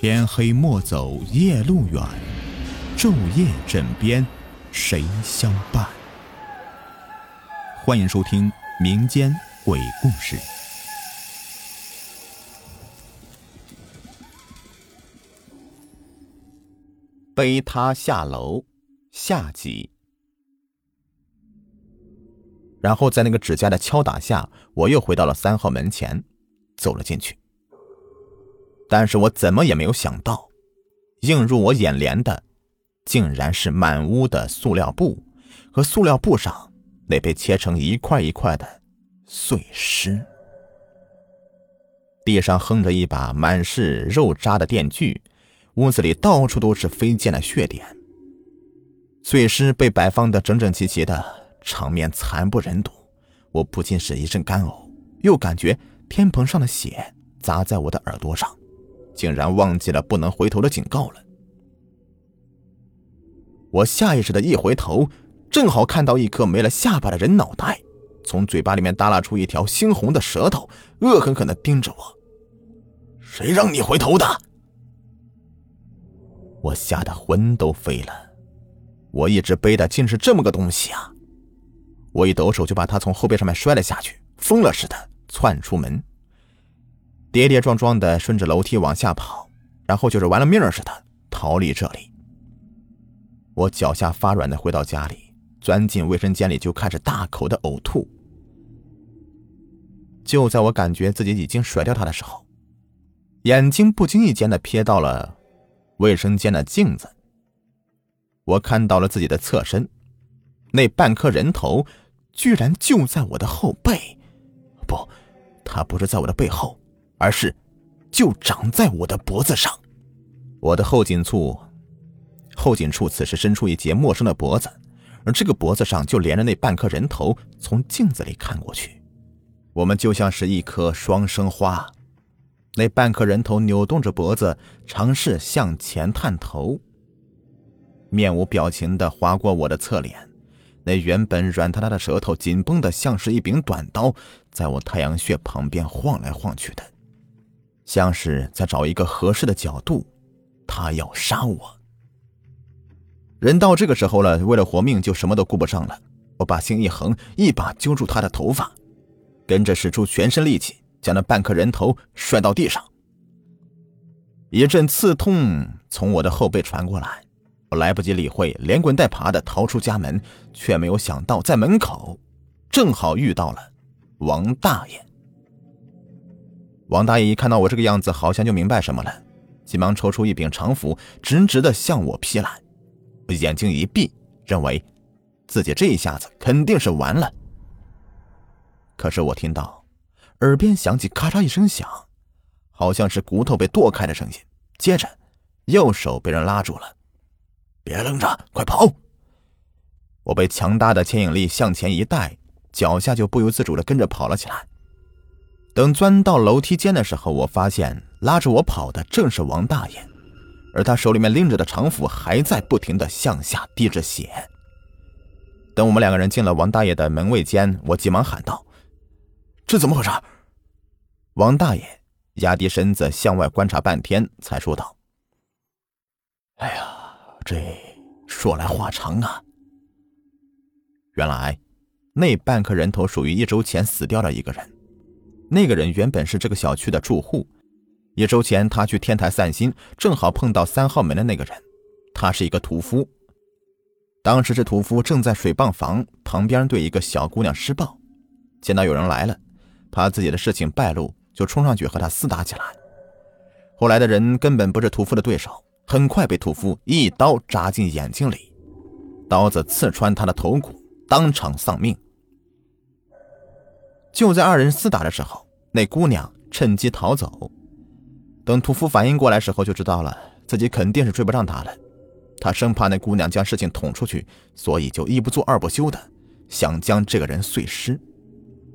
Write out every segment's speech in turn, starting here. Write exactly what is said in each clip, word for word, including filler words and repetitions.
天黑莫走夜路远，昼夜枕边谁相伴？欢迎收听民间鬼故事。背他下楼下集。然后在那个指甲的敲打下，我又回到了三号门前，走了进去。但是我怎么也没有想到，映入我眼帘的竟然是满屋的塑料布，和塑料布上那被切成一块一块的碎尸。地上横着一把满是肉渣的电锯，屋子里到处都是飞溅的血点，碎尸被摆放得整整齐齐的，场面惨不忍睹。我不禁是一阵干呕，又感觉天棚上的血砸在我的耳朵上，竟然忘记了不能回头的警告了。我下意识的一回头，正好看到一颗没了下巴的人脑袋从嘴巴里面耷拉出一条猩红的舌头，恶狠狠地盯着我。谁让你回头的？我吓得魂都飞了，我一直背的竟是这么个东西啊！我一抖手就把他从后背上面摔了下去，疯了似的窜出门，跌跌撞撞的顺着楼梯往下跑，然后就是玩了命似的逃离这里。我脚下发软的回到家里，钻进卫生间里就开始大口的呕吐。就在我感觉自己已经甩掉他的时候，眼睛不经意间的瞥到了卫生间的镜子，我看到了自己的侧身，那半颗人头居然就在我的后背，不，它不是在我的背后，而是就长在我的脖子上。我的后颈处后颈处此时伸出一截陌生的脖子，而这个脖子上就连着那半颗人头。从镜子里看过去，我们就像是一颗双生花，那半颗人头扭动着脖子，尝试向前探头，面无表情地划过我的侧脸。那原本软塌塌的舌头紧绷的像是一柄短刀，在我太阳穴旁边晃来晃去的，像是在找一个合适的角度，他要杀我。人到这个时候了，为了活命就什么都顾不上了。我把心一横，一把揪住他的头发，跟着使出全身力气将那半颗人头摔到地上。一阵刺痛从我的后背传过来，我来不及理会，连滚带爬的逃出家门，却没有想到在门口正好遇到了王大爷。王大爷一看到我这个样子，好像就明白什么了，急忙抽出一柄长斧，直直的向我劈来。我眼睛一闭，认为自己这一下子肯定是完了。可是我听到耳边响起咔嚓一声响，好像是骨头被剁开的声音，接着右手被人拉住了。别愣着，快跑！我被强大的牵引力向前一带，脚下就不由自主地跟着跑了起来。等钻到楼梯间的时候，我发现拉着我跑的正是王大爷，而他手里面拎着的长斧还在不停地向下滴着血。等我们两个人进了王大爷的门卫间，我急忙喊道：这怎么回事？王大爷压低身子向外观察半天，才说道：哎呀，这说来话长啊。原来那半颗人头属于一周前死掉的一个人，那个人原本是这个小区的住户，一周前他去天台散心，正好碰到三号门的那个人，他是一个屠夫。当时这屠夫正在水泵房旁边对一个小姑娘施暴，见到有人来了，怕自己的事情败露，就冲上去和他厮打起来。后来的人根本不是屠夫的对手，很快被屠夫一刀扎进眼睛里，刀子刺穿他的头骨，当场丧命。就在二人厮打的时候，那姑娘趁机逃走。等屠夫反应过来时候，就知道了自己肯定是追不上他了。他生怕那姑娘将事情捅出去，所以就一不做二不休的想将这个人碎尸。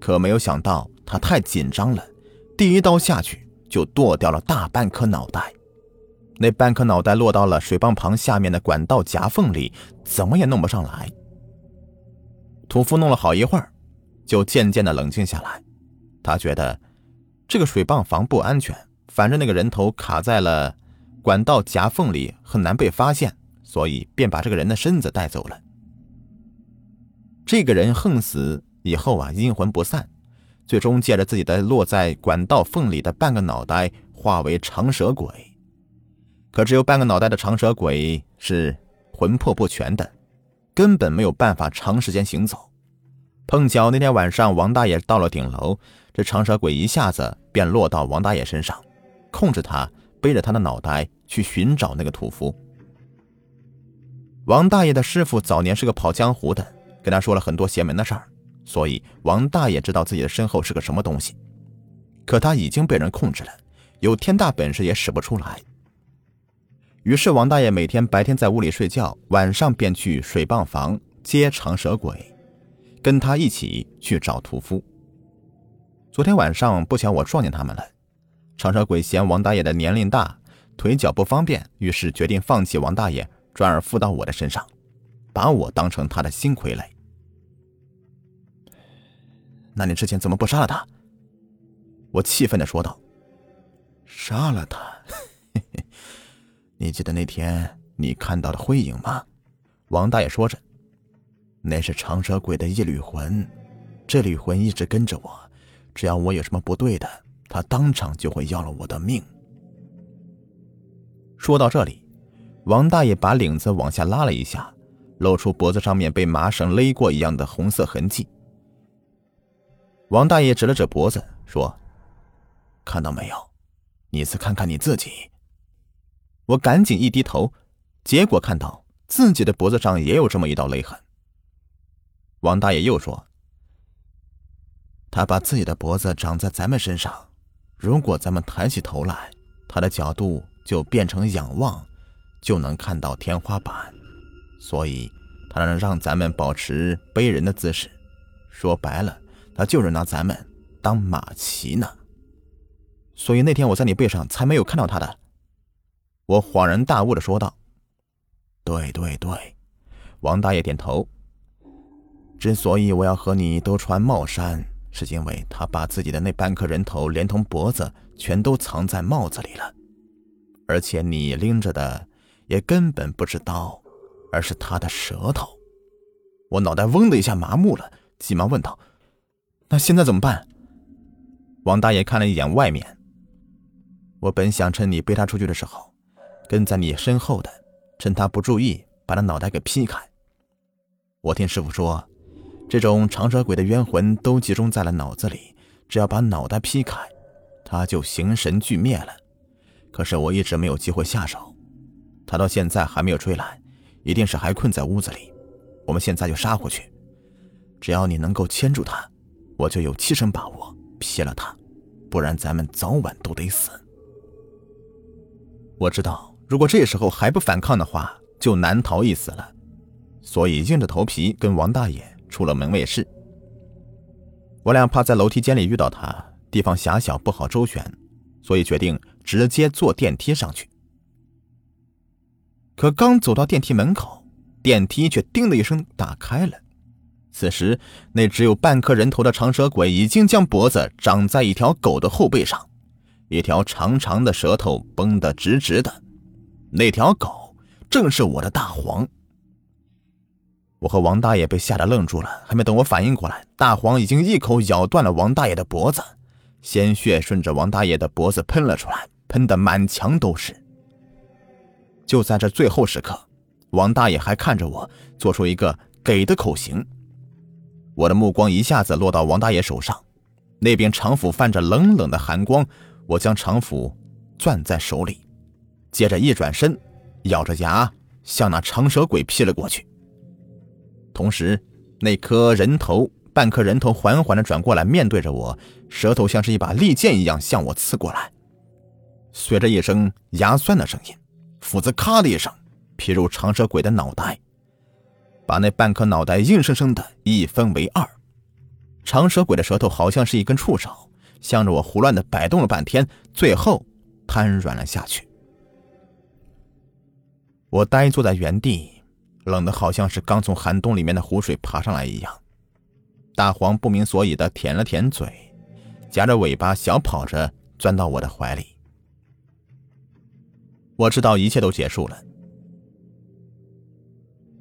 可没有想到他太紧张了，第一刀下去就剁掉了大半颗脑袋。那半颗脑袋落到了水泵旁下面的管道夹缝里，怎么也弄不上来。屠夫弄了好一会儿，就渐渐的冷静下来。他觉得这个水泵房不安全，反正那个人头卡在了管道夹缝里很难被发现，所以便把这个人的身子带走了。这个人横死以后啊，阴魂不散，最终借着自己的落在管道缝里的半个脑袋化为长蛇鬼。可只有半个脑袋的长蛇鬼是魂魄不全的，根本没有办法长时间行走。碰巧那天晚上王大爷到了顶楼，这长蛇鬼一下子便落到王大爷身上，控制他，背着他的脑袋去寻找那个屠夫。王大爷的师傅早年是个跑江湖的，跟他说了很多邪门的事儿，所以王大爷知道自己的身后是个什么东西，可他已经被人控制了，有天大本事也使不出来。于是王大爷每天白天在屋里睡觉，晚上便去水泵房接长蛇鬼，跟他一起去找屠夫。昨天晚上不巧我撞见他们了，长蛇鬼嫌王大爷的年龄大，腿脚不方便，于是决定放弃王大爷，转而附到我的身上，把我当成他的新傀儡。那你之前怎么不杀了他？我气愤地说道。杀了他？嘿嘿，你记得那天你看到的灰影吗？王大爷说着，那是长蛇鬼的一缕魂，这缕魂一直跟着我，只要我有什么不对的，他当场就会要了我的命。说到这里，王大爷把领子往下拉了一下，露出脖子上面被麻绳勒过一样的红色痕迹。王大爷指了指脖子说，看到没有，你再看看你自己。我赶紧一低头，结果看到自己的脖子上也有这么一道勒痕。王大爷又说，他把自己的脖子长在咱们身上，如果咱们抬起头来，他的角度就变成仰望，就能看到天花板，所以他能让咱们保持背人的姿势，说白了他就是拿咱们当马骑呢。所以那天我在你背上才没有看到他的。我恍然大悟地说道。对对对，王大爷点头。之所以我要和你都穿帽衫，是因为他把自己的那半颗人头连同脖子全都藏在帽子里了，而且你拎着的也根本不是刀，而是他的舌头。我脑袋嗡的一下麻木了，急忙问道，那现在怎么办？王大爷看了一眼外面，我本想趁你背他出去的时候，跟在你身后的，趁他不注意，把他脑袋给劈开。我听师傅说，这种长蛇鬼的冤魂都集中在了脑子里，只要把脑袋劈开，他就形神俱灭了。可是我一直没有机会下手，他到现在还没有追来，一定是还困在屋子里。我们现在就杀回去，只要你能够牵住他，我就有七成把握劈了他，不然咱们早晚都得死。我知道如果这时候还不反抗的话，就难逃一死了，所以硬着头皮跟王大爷出了门卫室。我俩怕在楼梯间里遇到他，地方狭小不好周旋，所以决定直接坐电梯上去。可刚走到电梯门口，电梯却叮的一声打开了。此时那只有半颗人头的长蛇鬼已经将脖子长在一条狗的后背上，一条长长的舌头绷得直直的，那条狗正是我的大黄。我和王大爷被吓得愣住了，还没等我反应过来，大黄已经一口咬断了王大爷的脖子，鲜血顺着王大爷的脖子喷了出来，喷得满墙都是。就在这最后时刻，王大爷还看着我，做出一个给的口型。我的目光一下子落到王大爷手上，那柄长斧泛着冷冷的寒光，我将长斧攥在手里，接着一转身，咬着牙向那长蛇鬼劈了过去。同时那颗人头半颗人头缓缓地转过来，面对着我，舌头像是一把利剑一样向我刺过来。随着一声牙酸的声音，斧子咔的一声劈入长蛇鬼的脑袋，把那半颗脑袋硬生生的一分为二。长蛇鬼的舌头好像是一根触手，向着我胡乱的摆动了半天，最后瘫软了下去。我呆坐在原地，冷得好像是刚从寒冬里面的湖水爬上来一样。大黄不明所以的舔了舔嘴，夹着尾巴小跑着钻到我的怀里。我知道一切都结束了。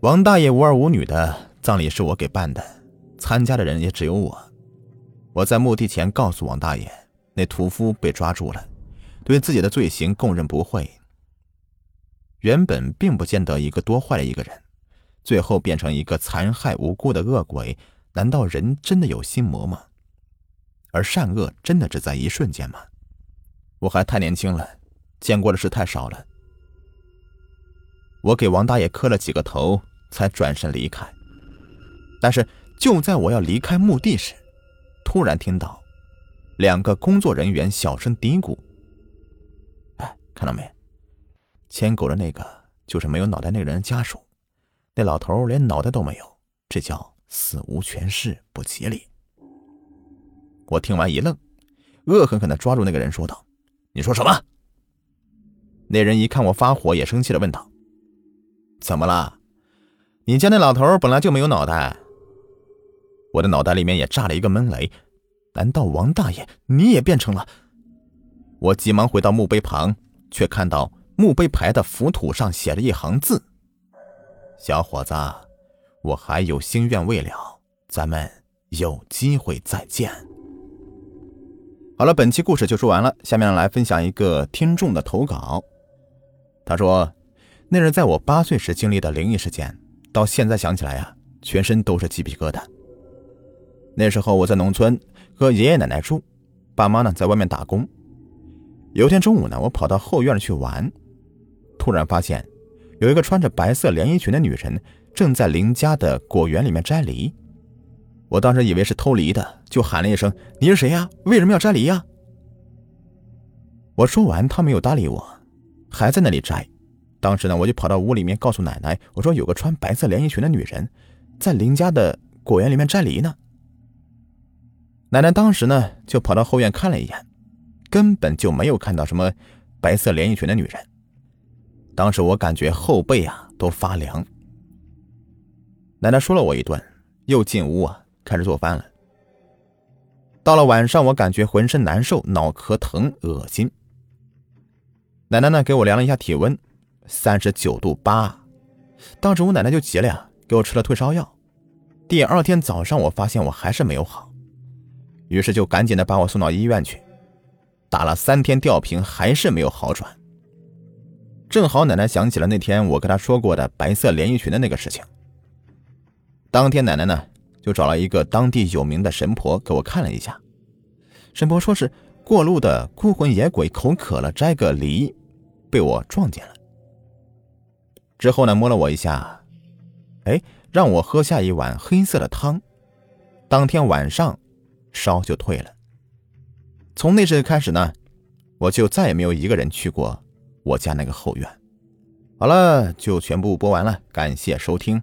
王大爷无儿无女的葬礼是我给办的，参加的人也只有我。我在墓地前告诉王大爷，那屠夫被抓住了，对自己的罪行供认不讳。原本并不见得一个多坏的一个人，最后变成一个残害无辜的恶鬼，难道人真的有心魔吗？而善恶真的只在一瞬间吗？我还太年轻了，见过的事太少了。我给王大爷磕了几个头，才转身离开。但是就在我要离开墓地时，突然听到两个工作人员小声嘀咕：哎，看到没？牵狗的那个就是没有脑袋那个人的家属，那老头连脑袋都没有，这叫死无全尸，不吉利。我听完一愣，恶狠狠地抓住那个人说道：你说什么？那人一看我发火，也生气地问道：怎么了？你家那老头本来就没有脑袋。我的脑袋里面也炸了一个闷雷，难道王大爷你也变成了？我急忙回到墓碑旁，却看到墓碑牌的浮土上写着一行字：小伙子，我还有心愿未了，咱们有机会再见。好了，本期故事就说完了，下面来分享一个听众的投稿。他说，那是在我八岁时经历的灵异事件，到现在想起来啊，全身都是鸡皮疙瘩。那时候我在农村和爷爷奶奶住，爸妈呢在外面打工。有一天中午呢，我跑到后院去玩，突然发现有一个穿着白色连衣裙的女人正在邻家的果园里面摘梨。我当时以为是偷梨的，就喊了一声：你是谁呀？为什么要摘梨呀？我说完他没有搭理我，还在那里摘。当时呢，我就跑到屋里面告诉奶奶，我说有个穿白色连衣裙的女人在邻家的果园里面摘梨呢。奶奶当时呢就跑到后院看了一眼，根本就没有看到什么白色连衣裙的女人。当时我感觉后背啊都发凉。奶奶说了我一顿，又进屋啊开始做饭了。到了晚上，我感觉浑身难受，脑壳疼，恶心。奶奶呢给我量了一下体温，三十九度八。当时我奶奶就急了呀，给我吃了退烧药。第二天早上我发现我还是没有好，于是就赶紧的把我送到医院去，打了三天吊瓶还是没有好转。正好奶奶想起了那天我跟她说过的白色连衣裙的那个事情。当天奶奶呢就找了一个当地有名的神婆给我看了一下，神婆说是过路的孤魂野鬼口渴了摘个梨被我撞见了。之后呢摸了我一下，哎，让我喝下一碗黑色的汤。当天晚上烧就退了。从那时开始呢，我就再也没有一个人去过我家那个后院。好了，就全部播完了，感谢收听。